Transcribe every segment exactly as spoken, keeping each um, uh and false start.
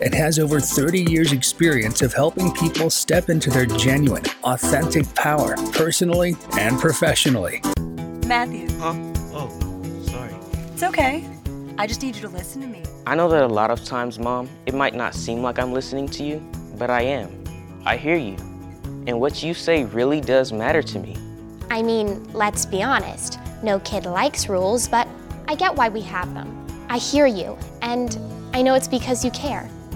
and has over thirty years experience of helping people step into their genuine, authentic power, personally and professionally. Matthew. Huh? Oh, sorry. It's okay. I just need you to listen to me. I know that a lot of times, Mom, it might not seem like I'm listening to you, but I am. I hear you. And what you say really does matter to me. I mean, let's be honest. No kid likes rules, but I get why we have them. I hear you, and I know it's because you care.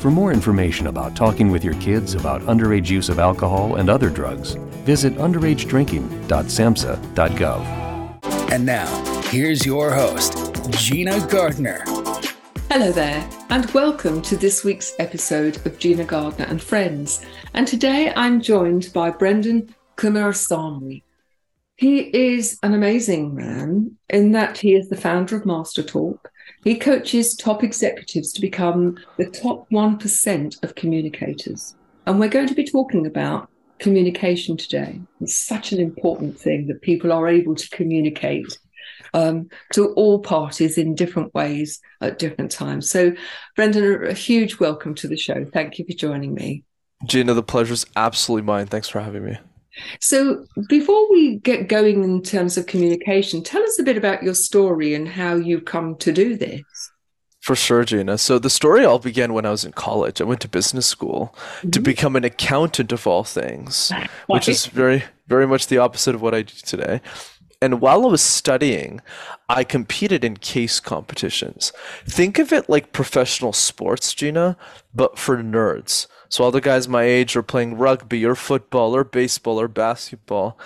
For more information about talking with your kids about underage use of alcohol and other drugs, visit underage drinking dot samhsa dot gov. And now, here's your host, Gina Gardiner. Hello there, and welcome to this week's episode of Gina Gardiner and Friends. And today I'm joined by Brenden Kumarasamy. He is an amazing man in that he is the founder of Master Talk. He coaches top executives to become the top one percent of communicators. And we're going to be talking about communication today. It's such an important thing that people are able to communicate um, to all parties in different ways at different times. So, Brenden, a huge welcome to the show. Thank you for joining me. Gina, the pleasure's absolutely mine. Thanks for having me. So before we get going in terms of communication, tell us a bit about your story and how you've come to do this. For sure, Gina. So the story all began when I was in college. I went to business school mm-hmm. to become an accountant of all things, which is very, very much the opposite of what I do today. And while I was studying, I competed in case competitions. Think of it like professional sports, Gina, but for nerds. So all the guys my age are playing rugby or football or baseball or basketball.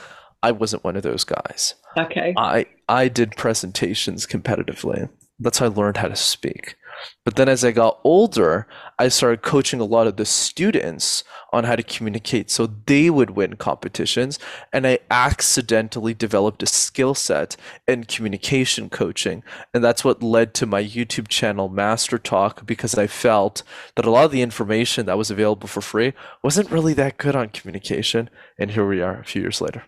I wasn't one of those guys. Okay. I, I did presentations competitively. That's how I learned how to speak. But then as I got older, I started coaching a lot of the students on how to communicate so they would win competitions. And I accidentally developed a skill set in communication coaching. And that's what led to my YouTube channel, Master Talk, because I felt that a lot of the information that was available for free wasn't really that good on communication. And here we are a few years later.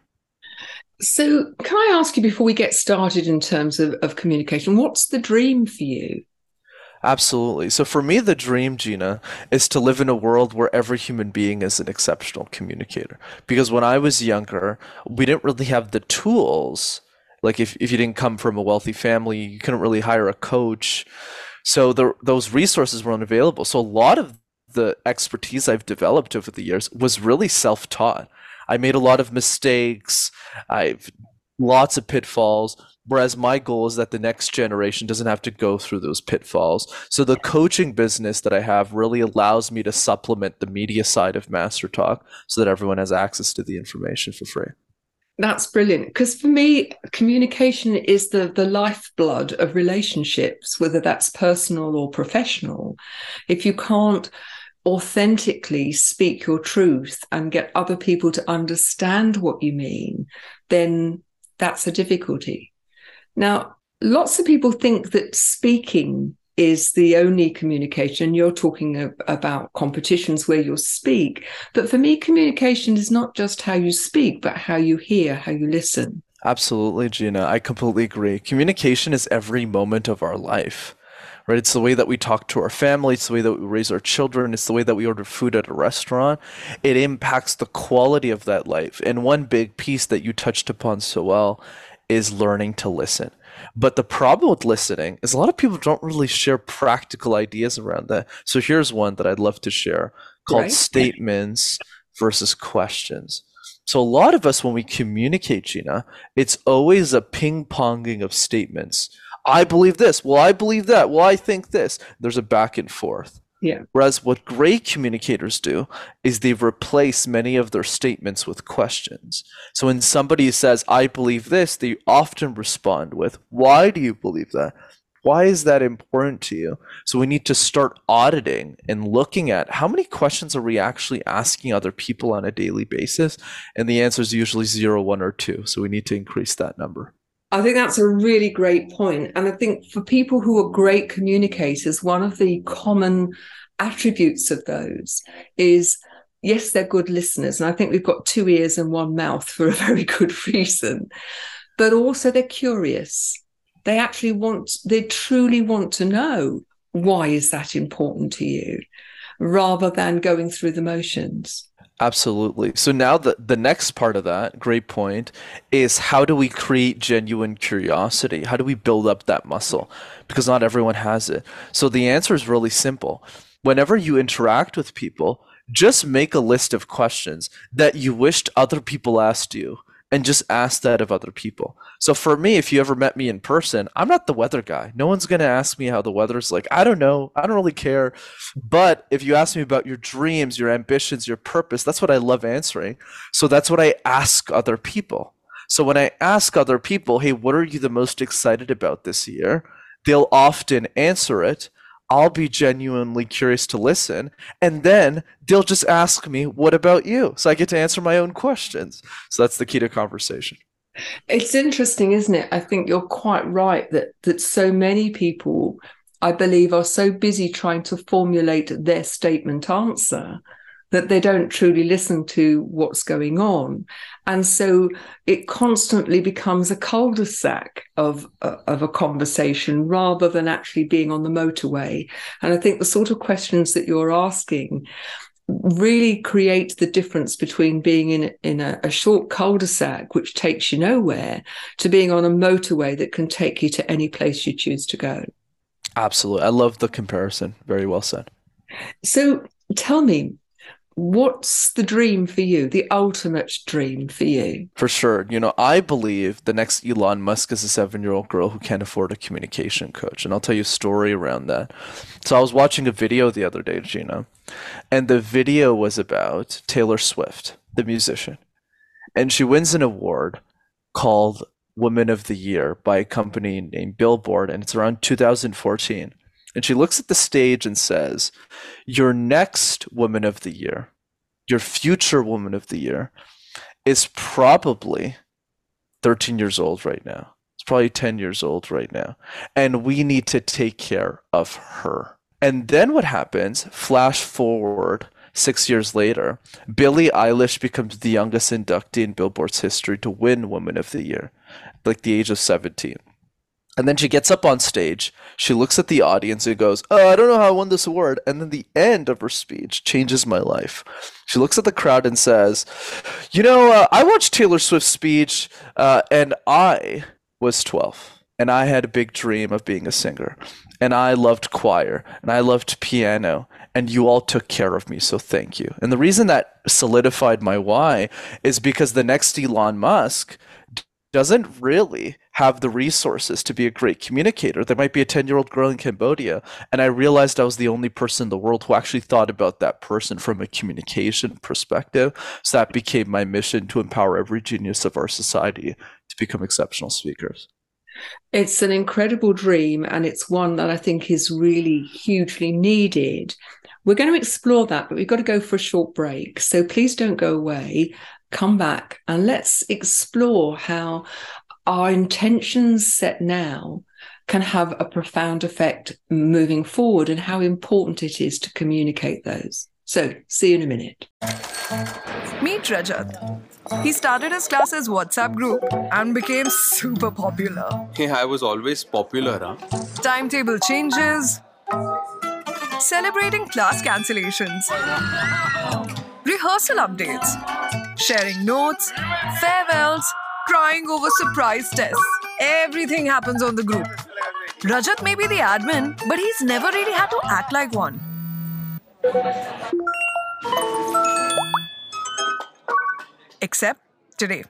So can I ask you before we get started in terms of, of communication, what's the dream for you? Absolutely. So for me, the dream, Gina, is to live in a world where every human being is an exceptional communicator. Because when I was younger, we didn't really have the tools. Like if, if you didn't come from a wealthy family, you couldn't really hire a coach. So the, those resources were unavailable. So a lot of the expertise I've developed over the years was really self-taught. I made a lot of mistakes. I've lots of pitfalls. Whereas my goal is that the next generation doesn't have to go through those pitfalls. So the coaching business that I have really allows me to supplement the media side of Master Talk so that everyone has access to the information for free. That's brilliant. Because for me, communication is the, the lifeblood of relationships, whether that's personal or professional. If you can't authentically speak your truth and get other people to understand what you mean, then that's a difficulty. Now, lots of people think that speaking is the only communication. You're talking of, about competitions where you'll speak. But for me, communication is not just how you speak, but how you hear, how you listen. Absolutely, Gina. I completely agree. Communication is every moment of our life, right? It's the way that we talk to our family. It's the way that we raise our children. It's the way that we order food at a restaurant. It impacts the quality of that life. And one big piece that you touched upon so well is learning to listen. But the problem with listening is a lot of people don't really share practical ideas around that. So here's one that I'd love to share called right. statements versus questions. So a lot of us, when we communicate, Gina, it's always a ping-ponging of statements. I believe this. Well, I believe that. Well, I think this. There's a back and forth. Yeah. Whereas what great communicators do is they've replaced many of their statements with questions. So when somebody says, I believe this, they often respond with, why do you believe that? Why is that important to you? So we need to start auditing and looking at how many questions are we actually asking other people on a daily basis? And the answer is usually zero, one, or two. So we need to increase that number. I think that's a really great point. And I think for people who are great communicators, one of the common attributes of those is, yes, they're good listeners. And I think we've got two ears and one mouth for a very good reason. But also they're curious. They actually want, they truly want to know, why is that important to you, rather than going through the motions. Absolutely. So now the, the next part of that, great point, is how do we create genuine curiosity? How do we build up that muscle? Because not everyone has it. So the answer is really simple. Whenever you interact with people, just make a list of questions that you wished other people asked you. And just ask that of other people. So for me, if you ever met me in person, I'm not the weather guy. No one's going to ask me how the weather's like. I don't know. I don't really care. But if you ask me about your dreams, your ambitions, your purpose, that's what I love answering. So that's what I ask other people. So when I ask other people, hey, what are you the most excited about this year? They'll often answer it. I'll be genuinely curious to listen. And then they'll just ask me, what about you? So I get to answer my own questions. So that's the key to conversation. It's interesting, isn't it? I think you're quite right that that so many people, I believe, are so busy trying to formulate their statement answer that they don't truly listen to what's going on. And so it constantly becomes a cul-de-sac of, of a conversation rather than actually being on the motorway. And I think the sort of questions that you're asking really create the difference between being in, in a, a short cul-de-sac, which takes you nowhere, to being on a motorway that can take you to any place you choose to go. Absolutely. I love the comparison. Very well said. So tell me, what's the dream for you, the ultimate dream for you? For sure. You know, I believe the next Elon Musk is a seven-year-old girl who can't afford a communication coach. And I'll tell you a story around that. So I was watching a video the other day, Gina, and the video was about Taylor Swift, the musician. And she wins an award called Woman of the Year by a company named Billboard, and it's around two thousand fourteen. And she looks at the stage and says, your next Woman of the Year, your future Woman of the Year is probably thirteen years old right now. It's probably ten years old right now. And we need to take care of her. And then what happens, flash forward six years later, Billie Eilish becomes the youngest inductee in Billboard's history to win Woman of the Year, like the age of seventeen. And then she gets up on stage, she looks at the audience and goes, oh, I don't know how I won this award. And then the end of her speech changes my life. She looks at the crowd and says, you know, uh, I watched Taylor Swift's speech uh, and I was twelve. And I had a big dream of being a singer. And I loved choir. And I loved piano. And you all took care of me, so thank you. And the reason that solidified my why is because the next Elon Musk doesn't really have the resources to be a great communicator. There might be a ten-year-old girl in Cambodia, and I realized I was the only person in the world who actually thought about that person from a communication perspective. So that became my mission, to empower every genius of our society to become exceptional speakers. It's an incredible dream, and it's one that I think is really hugely needed. We're going to explore that, but we've got to go for a short break. So please don't go away. Come back and let's explore how our intentions set now can have a profound effect moving forward and how important it is to communicate those. So, see you in a minute. Meet Rajat. He started his class's WhatsApp group and became super popular. Hey, I was always popular, huh? Timetable changes. Celebrating class cancellations. Rehearsal updates, sharing notes, farewells, crying over surprise tests. Everything happens on the group. Rajat may be the admin, but he's never really had to act like one. except today.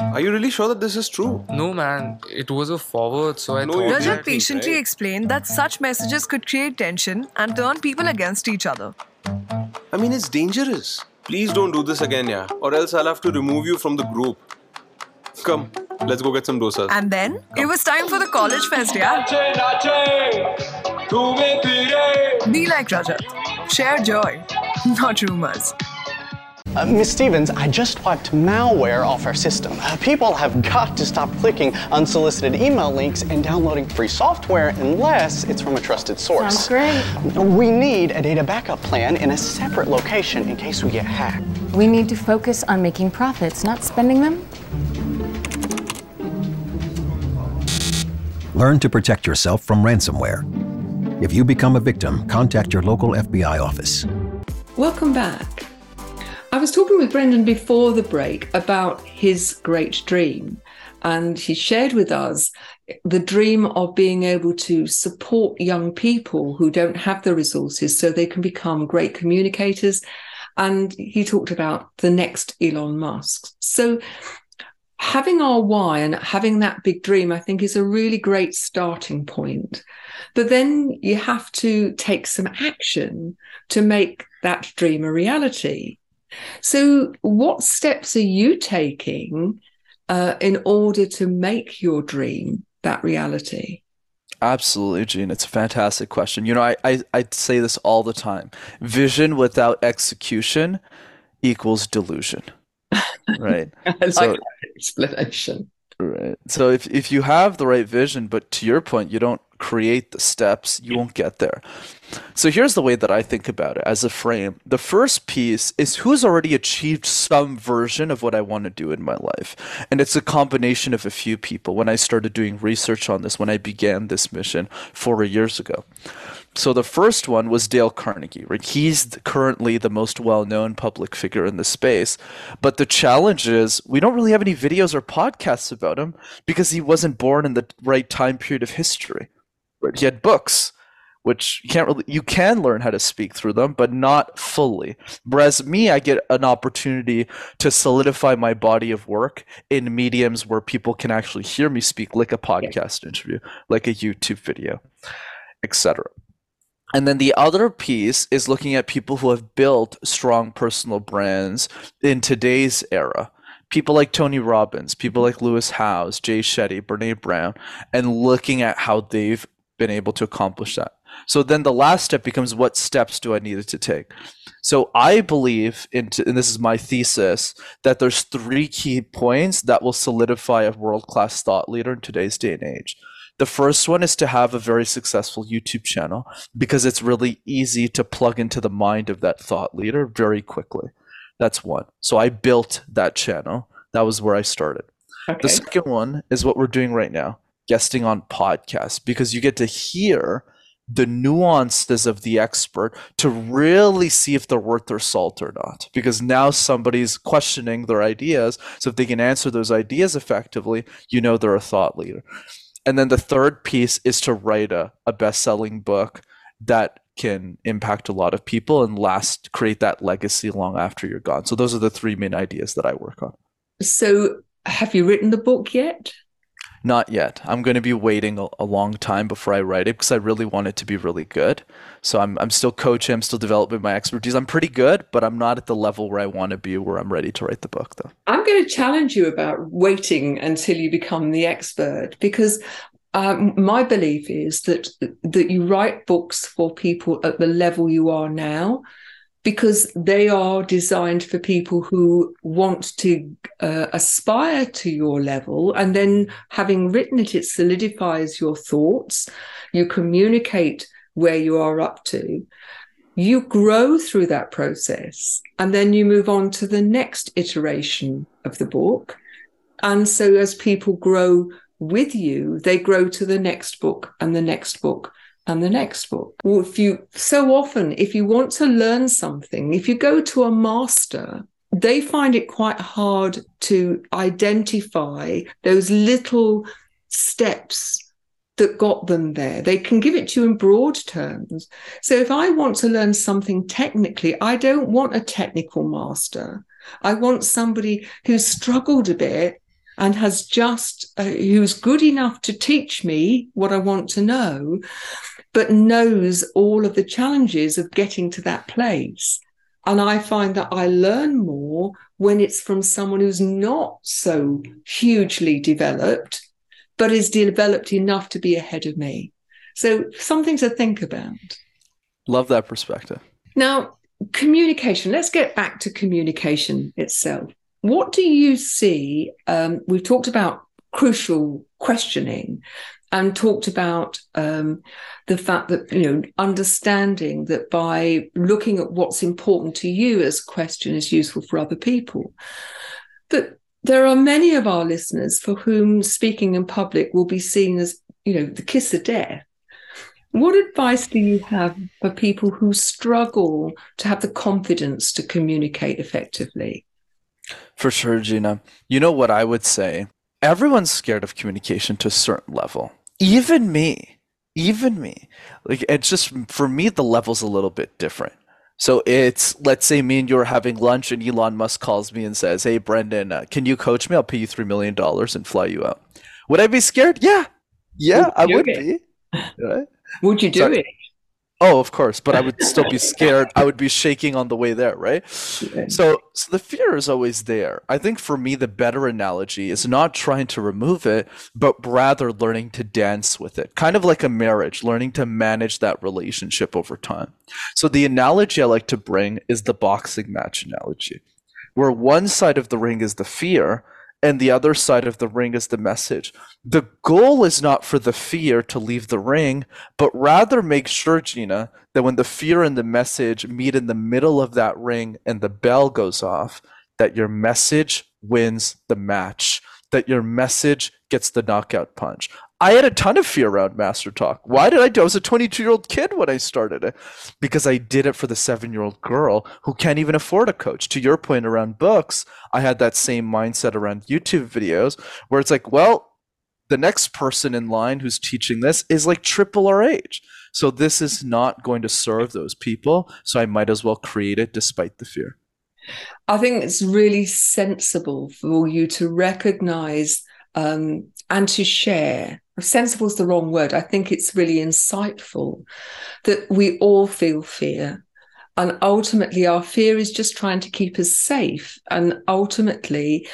Are you really sure that this is true? No, man. It was a forward, so I no, thought... Rajat patiently right? explained that such messages could create tension and turn people against each other. I mean, it's dangerous. Please don't do this again, yeah. Or else I'll have to remove you from the group. Come, let's go get some dosas. And then, Come. It was time for the college fest, yeah. Be like Rajat. Share joy, not rumors. Uh, Miss Stevens, I just wiped malware off our system. Uh, people have got to stop clicking unsolicited email links and downloading free software unless it's from a trusted source. Sounds great. We need a data backup plan in a separate location in case we get hacked. We need to focus on making profits, not spending them. Learn to protect yourself from ransomware. If you become a victim, contact your local F B I office. Welcome back. I was talking with Brenden before the break about his great dream, and he shared with us the dream of being able to support young people who don't have the resources so they can become great communicators. And he talked about the next Elon Musk. So having our why and having that big dream, I think, is a really great starting point. But then you have to take some action to make that dream a reality. So what steps are you taking uh, in order to make your dream that reality? Absolutely, Gene. It's a fantastic question. You know, I, I, I say this all the time. Vision without execution equals delusion, right? I so, like that explanation. Right. So if, if you have the right vision, but to your point, you don't create the steps, you won't get there. So here's the way that I think about it as a frame. The first piece is who's already achieved some version of what I want to do in my life. And it's a combination of a few people. When I started doing research on this, when I began this mission four years ago. So the first one was Dale Carnegie, right? He's currently the most well-known public figure in the space. But the challenge is we don't really have any videos or podcasts about him because he wasn't born in the right time period of history. Right? He had books, which you can't really, you can learn how to speak through them, but not fully. Whereas me, I get an opportunity to solidify my body of work in mediums where people can actually hear me speak, like a podcast interview, like a YouTube video, et cetera. And then the other piece is looking at people who have built strong personal brands in today's era. People like Tony Robbins, people like Lewis Howes, Jay Shetty, Brené Brown, and looking at how they've been able to accomplish that. So then the last step becomes, what steps do I need to take? So I believe, in, and this is my thesis, that there's three key points that will solidify a world-class thought leader in today's day and age. The first one is to have a very successful YouTube channel because it's really easy to plug into the mind of that thought leader very quickly. That's one. So I built that channel. That was where I started. Okay. The second one is what we're doing right now, guesting on podcasts, because you get to hear the nuances of the expert to really see if they're worth their salt or not, because now somebody's questioning their ideas. So if they can answer those ideas effectively, you know they're a thought leader. And then the third piece is to write a, a best-selling book that can impact a lot of people and last create that legacy long after you're gone. So those are the three main ideas that I work on. So have you written the book yet? Not yet. I'm going to be waiting a, a long time before I write it because I really want it to be really good. So I'm I'm still coaching. I'm still developing my expertise. I'm pretty good, but I'm not at the level where I want to be where I'm ready to write the book, though. I'm going to challenge you about waiting until you become the expert because um, my belief is that that you write books for people at the level you are now, because they are designed for people who want to uh, aspire to your level. And then having written it, it solidifies your thoughts. You communicate where you are up to. You grow through that process. And then you move on to the next iteration of the book. And so as people grow with you, they grow to the next book and the next book. And the next book. Well, if you so often, if you want to learn something, if you go to a master, they find it quite hard to identify those little steps that got them there. They can give it to you in broad terms. So if I want to learn something technically, I don't want a technical master. I want somebody who's struggled a bit and has just, uh, who's good enough to teach me what I want to know, but knows all of the challenges of getting to that place. And I find that I learn more when it's from someone who's not so hugely developed, but is developed enough to be ahead of me. So something to think about. Love that perspective. Now, communication. Let's get back to communication itself. What do you see? Um, we've talked about crucial questioning and talked about um, the fact that, you know, understanding that by looking at what's important to you as a question is useful for other people. But there are many of our listeners for whom speaking in public will be seen as, you know, the kiss of death. What advice do you have for people who struggle to have the confidence to communicate effectively? For sure, Gina. You know what I would say? Everyone's scared of communication to a certain level. Even me. Even me. Like, it's just, for me, the level's a little bit different. So it's, let's say me and you are having lunch and Elon Musk calls me and says, hey, Brenden, uh, can you coach me? I'll pay you three million dollars and fly you out. Would I be scared? Yeah. Yeah, I would be. Right? Would you do Sorry. it? Oh, of course, but I would still be scared. I would be shaking on the way there, right? So, so the fear is always there. I think for me, the better analogy is not trying to remove it, but rather learning to dance with it, kind of like a marriage, learning to manage that relationship over time. So the analogy I like to bring is the boxing match analogy, where one side of the ring is the fear, and the other side of the ring is the message. The goal is not for the fear to leave the ring, but rather make sure, Gina, that when the fear and the message meet in the middle of that ring and the bell goes off, that your message wins the match, that your message gets the knockout punch. I had a ton of fear around Master Talk. Why did I do it? I was a twenty-two-year-old kid when I started it, because I did it for the seven-year-old girl who can't even afford a coach. To your point around books, I had that same mindset around YouTube videos where it's like, well, the next person in line who's teaching this is like triple our age. So this is not going to serve those people. So I might as well create it despite the fear. I think it's really sensible for you to recognize um, and to share. Sensible is the wrong word. I think it's really insightful that we all feel fear. And ultimately, our fear is just trying to keep us safe. And ultimately,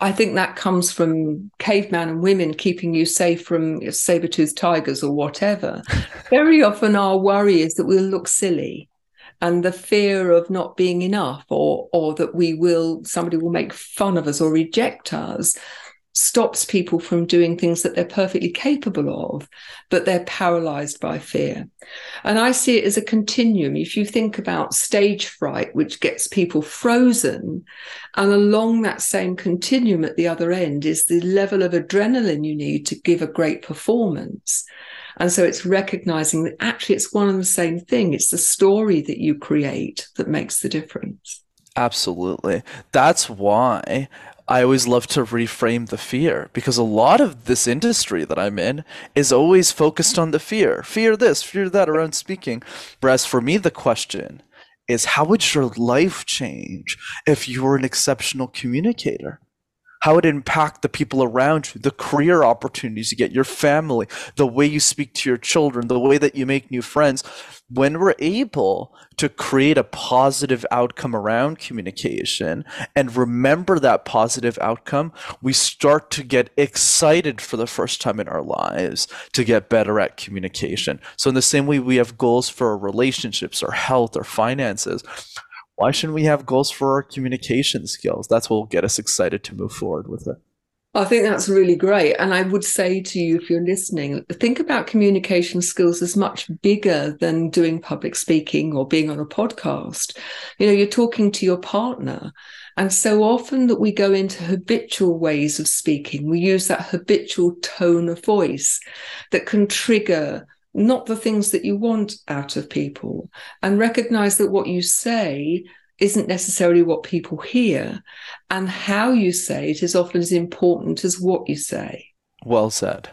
I think that comes from caveman and women keeping you safe from saber-toothed tigers or whatever. Very often our worry is that we'll look silly, and the fear of not being enough, or or that we will, somebody will make fun of us or reject us, stops people from doing things that they're perfectly capable of, but they're paralyzed by fear. And I see it as a continuum. If you think about stage fright, which gets people frozen, and along that same continuum at the other end is the level of adrenaline you need to give a great performance. And so it's recognizing that actually it's one and the same thing. It's the story that you create that makes the difference. Absolutely. That's why I always love to reframe the fear, because a lot of this industry that I'm in is always focused on the fear, fear this, fear that around speaking. Whereas for me, the question is, how would your life change if you were an exceptional communicator? How it impact the people around you, the career opportunities you get, your family, the way you speak to your children, the way that you make new friends. When we're able to create a positive outcome around communication and remember that positive outcome, we start to get excited for the first time in our lives to get better at communication. So in the same way we have goals for our relationships, our health, our finances, why shouldn't we have goals for our communication skills? That's what will get us excited to move forward with it. I think that's really great. And I would say to you, if you're listening, think about communication skills as much bigger than doing public speaking or being on a podcast. You know, you're talking to your partner. And so often that we go into habitual ways of speaking, we use that habitual tone of voice that can trigger not the things that you want out of people, and recognize that what you say isn't necessarily what people hear, and how you say it is often as important as what you say. Well said.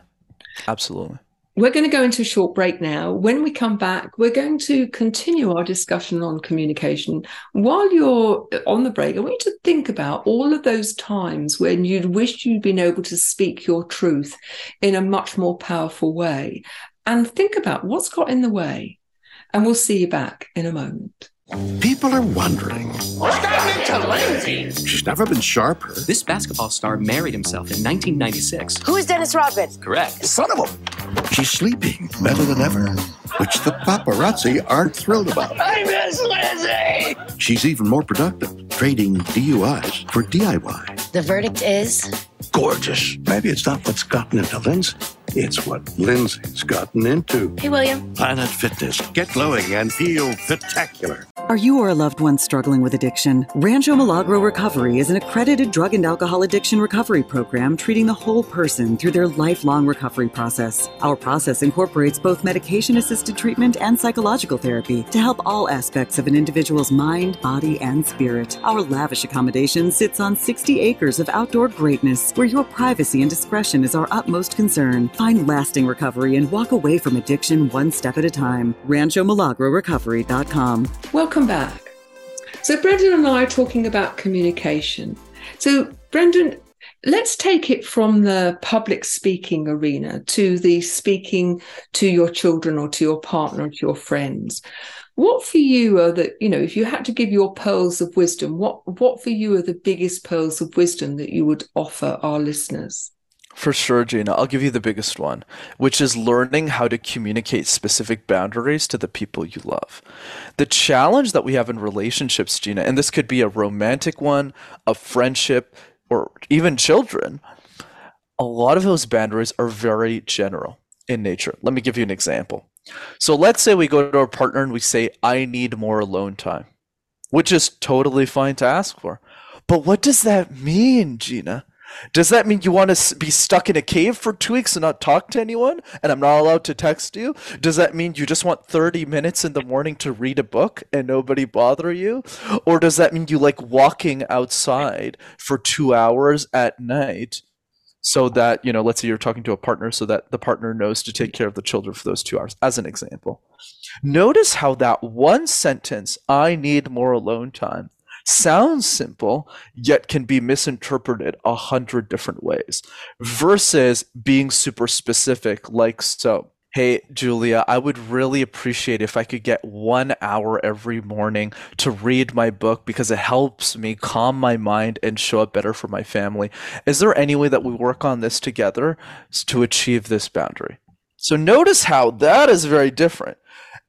Absolutely. We're going to go into a short break now. When we come back, we're going to continue our discussion on communication. While you're on the break, I want you to think about all of those times when you'd wish you'd been able to speak your truth in a much more powerful way. And think about what's got in the way. And we'll see you back in a moment. People are wondering. What's gotten into Lindsay? She's never been sharper. This basketball star married himself in nineteen ninety-six. Who is Dennis Rodman? Correct. Son of a... She's sleeping better than ever, which the paparazzi aren't thrilled about. I miss Lindsay! She's even more productive, trading D U Is for D I Y. The verdict is... gorgeous. Maybe it's not what's gotten into Lindsay. It's what Lindsay's gotten into. Hey, William. Planet Fitness. Get glowing and feel spectacular. Are you or a loved one struggling with addiction? Rancho Milagro Recovery is an accredited drug and alcohol addiction recovery program treating the whole person through their lifelong recovery process. Our process incorporates both medication-assisted treatment and psychological therapy to help all aspects of an individual's mind, body, and spirit. Our lavish accommodation sits on sixty acres of outdoor greatness, where your privacy and discretion is our utmost concern. Find lasting recovery and walk away from addiction one step at a time. Rancho Milagro Recovery dot com. Welcome back. So Brenden and I are talking about communication. So Brenden, let's take it from the public speaking arena to the speaking to your children or to your partner or to your friends. What for you are the, you know, if you had to give your pearls of wisdom, what, what for you are the biggest pearls of wisdom that you would offer our listeners? For sure, Gina. I'll give you the biggest one, which is learning how to communicate specific boundaries to the people you love. The challenge that we have in relationships, Gina, and this could be a romantic one, a friendship, or even children, a lot of those boundaries are very general in nature. Let me give you an example. So let's say we go to our partner and we say, I need more alone time, which is totally fine to ask for. But what does that mean, Gina? Does that mean you want to be stuck in a cave for two weeks and not talk to anyone, and I'm not allowed to text you? Does that mean you just want thirty minutes in the morning to read a book and nobody bother you? Or does that mean you like walking outside for two hours at night so that, you know, let's say you're talking to a partner so that the partner knows to take care of the children for those two hours, as an example? Notice how that one sentence, I need more alone time, sounds simple, yet can be misinterpreted a hundred different ways, versus being super specific like so. Hey, Julia, I would really appreciate if I could get one hour every morning to read my book because it helps me calm my mind and show up better for my family. Is there any way that we work on this together to achieve this boundary? So notice how that is very different.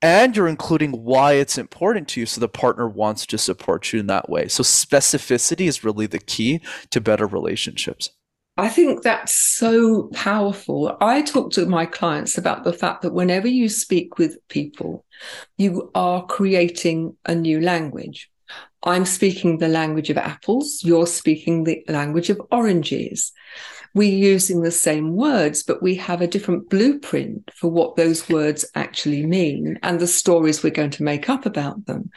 And you're including why it's important to you, so the partner wants to support you in that way. So specificity is really the key to better relationships. I think that's so powerful. I talk to my clients about the fact that whenever you speak with people, you are creating a new language. I'm speaking the language of apples. You're speaking the language of oranges. We're using the same words, but we have a different blueprint for what those words actually mean and the stories we're going to make up about them.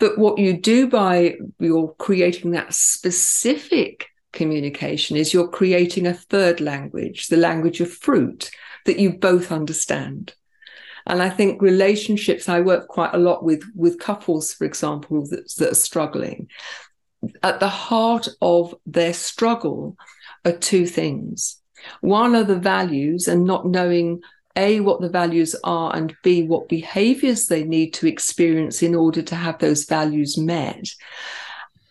But what you do by you're creating that specific communication is you're creating a third language, the language of fruit, that you both understand. And I think relationships, I work quite a lot with, with couples, for example, that, that are struggling. At the heart of their struggle are two things. One are the values and not knowing, A, what the values are, and B, what behaviors they need to experience in order to have those values met.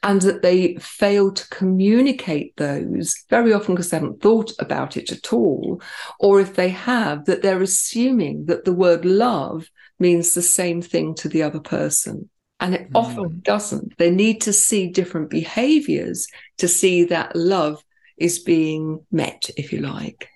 And that they fail to communicate those very often because they haven't thought about it at all. Or if they have, that they're assuming that the word love means the same thing to the other person. And it mm. often doesn't. They need to see different behaviors to see that love is being met, if you like.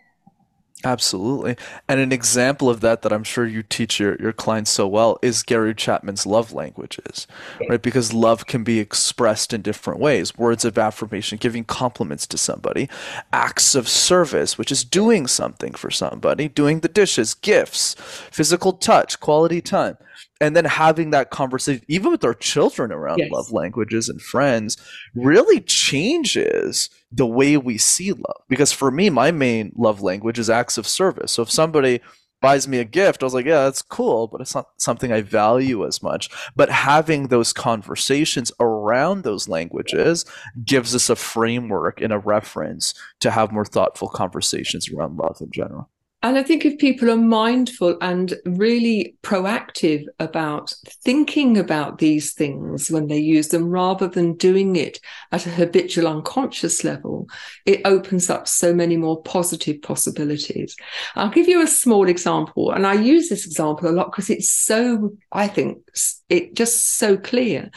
Absolutely. And an example of that that I'm sure you teach your, your clients so well is Gary Chapman's love languages, right? Because love can be expressed in different ways. Words of affirmation, giving compliments to somebody, acts of service, which is doing something for somebody, doing the dishes, gifts, physical touch, quality time. And then having that conversation, even with our children around yes. love languages and friends, really changes the way we see love. Because for me, my main love language is acts of service. So if somebody buys me a gift, I was like, yeah, that's cool, but it's not something I value as much. But having those conversations around those languages gives us a framework and a reference to have more thoughtful conversations around love in general. And I think if people are mindful and really proactive about thinking about these things when they use them, rather than doing it at a habitual unconscious level, it opens up so many more positive possibilities. I'll give you a small example. And I use this example a lot because it's so, I think, it just so clear.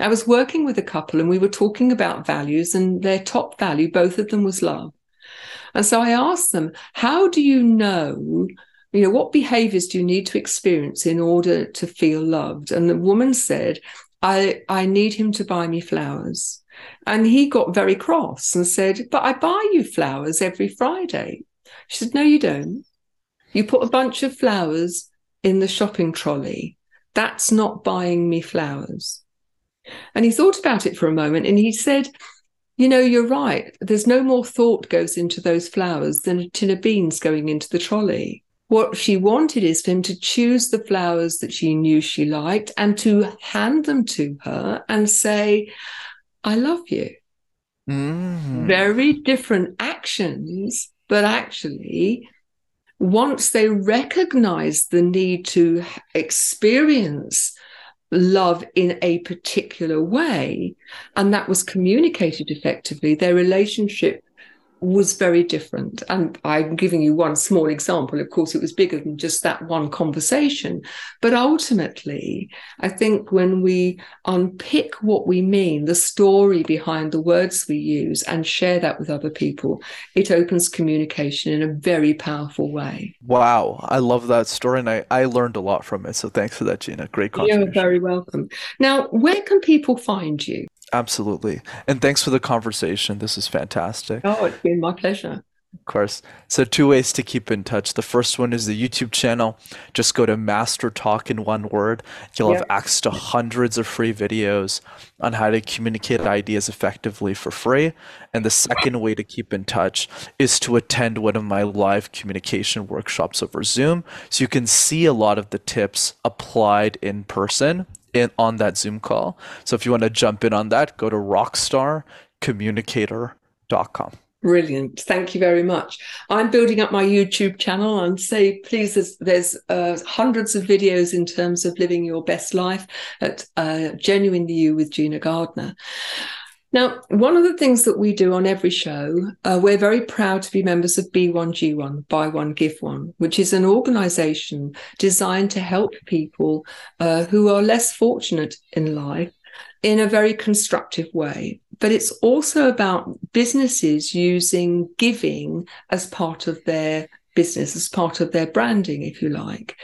I was working with a couple and we were talking about values, and their top value, both of them, was love. And so I asked them, how do you know, you know, what behaviors do you need to experience in order to feel loved? And the woman said, I, I need him to buy me flowers. And he got very cross and said, but I buy you flowers every Friday. She said, no, you don't. You put a bunch of flowers in the shopping trolley. That's not buying me flowers. And he thought about it for a moment and he said, you know, you're right. There's no more thought goes into those flowers than a tin of beans going into the trolley. What she wanted is for him to choose the flowers that she knew she liked and to hand them to her and say, I love you. Mm-hmm. Very different actions, but actually, once they recognize the need to experience love in a particular way, and that was communicated effectively, their relationship was very different. And I'm giving you one small example. Of course, it was bigger than just that one conversation. But ultimately, I think when we unpick what we mean, the story behind the words we use, and share that with other people, it opens communication in a very powerful way. Wow. I love that story. And I, I learned a lot from it. So thanks for that, Gina. Great conversation. You're very welcome. Now, where can people find you? Absolutely. And thanks for the conversation. This is fantastic. Oh, it's been my pleasure. Of course. So two ways to keep in touch. The first one is the YouTube channel. Just go to Master Talk in one word. You'll yep. have access to hundreds of free videos on how to communicate ideas effectively for free. And the second way to keep in touch is to attend one of my live communication workshops over Zoom. So you can see a lot of the tips applied in person in on that Zoom call. So if you want to jump in on that, go to rockstar communicator dot com. Brilliant. Thank you very much. I'm building up my YouTube channel, and say, please, there's, there's uh, hundreds of videos in terms of living your best life at uh, Genuinely You with Gina Gardiner. Now, one of the things that we do on every show, uh, we're very proud to be members of B one G one, Buy One, Give One, which is an organisation designed to help people uh, who are less fortunate in life in a very constructive way. But it's also about businesses using giving as part of their business, as part of their branding, if you like.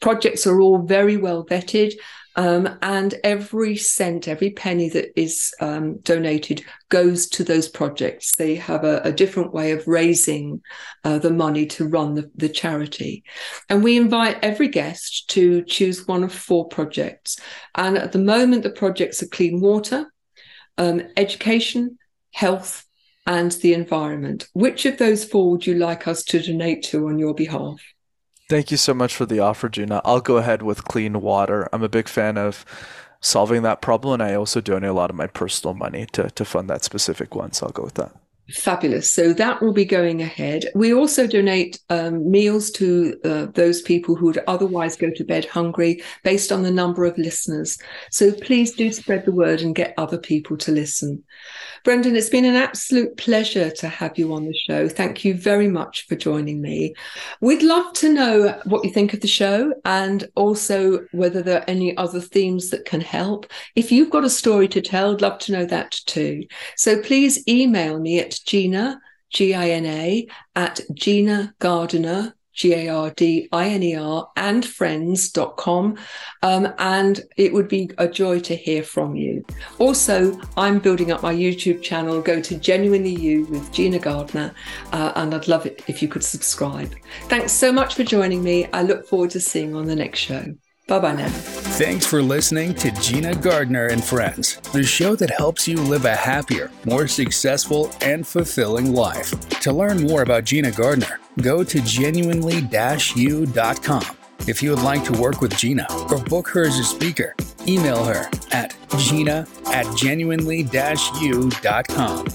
Projects are all very well vetted. Um, and every cent, every penny that is um, donated goes to those projects. They have a, a different way of raising uh, the money to run the, the charity. And we invite every guest to choose one of four projects. And at the moment, the projects are clean water, um, education, health, and the environment. Which of those four would you like us to donate to on your behalf? Thank you so much for the offer, Gina. I'll go ahead with clean water. I'm a big fan of solving that problem, and I also donate a lot of my personal money to, to fund that specific one, so I'll go with that. Fabulous. So that will be going ahead. We also donate um, meals to uh, those people who would otherwise go to bed hungry based on the number of listeners. So please do spread the word and get other people to listen. Brenden, it's been an absolute pleasure to have you on the show. Thank you very much for joining me. We'd love to know what you think of the show, and also whether there are any other themes that can help. If you've got a story to tell, I'd love to know that too. So please email me at Gina, G I N A, at Gina Gardiner, G A R D I N E R, and friends dot com. Um, and it would be a joy to hear from you. Also, I'm building up my YouTube channel. Go to Genuinely You with Gina Gardiner, uh, and I'd love it if you could subscribe. Thanks so much for joining me. I look forward to seeing you on the next show. Bye-bye now. Thanks for listening to Gina Gardiner and Friends, the show that helps you live a happier, more successful, and fulfilling life. To learn more about Gina Gardiner, go to genuinely you dot com. If you would like to work with Gina or book her as a speaker, email her at gina at genuinely you dot com.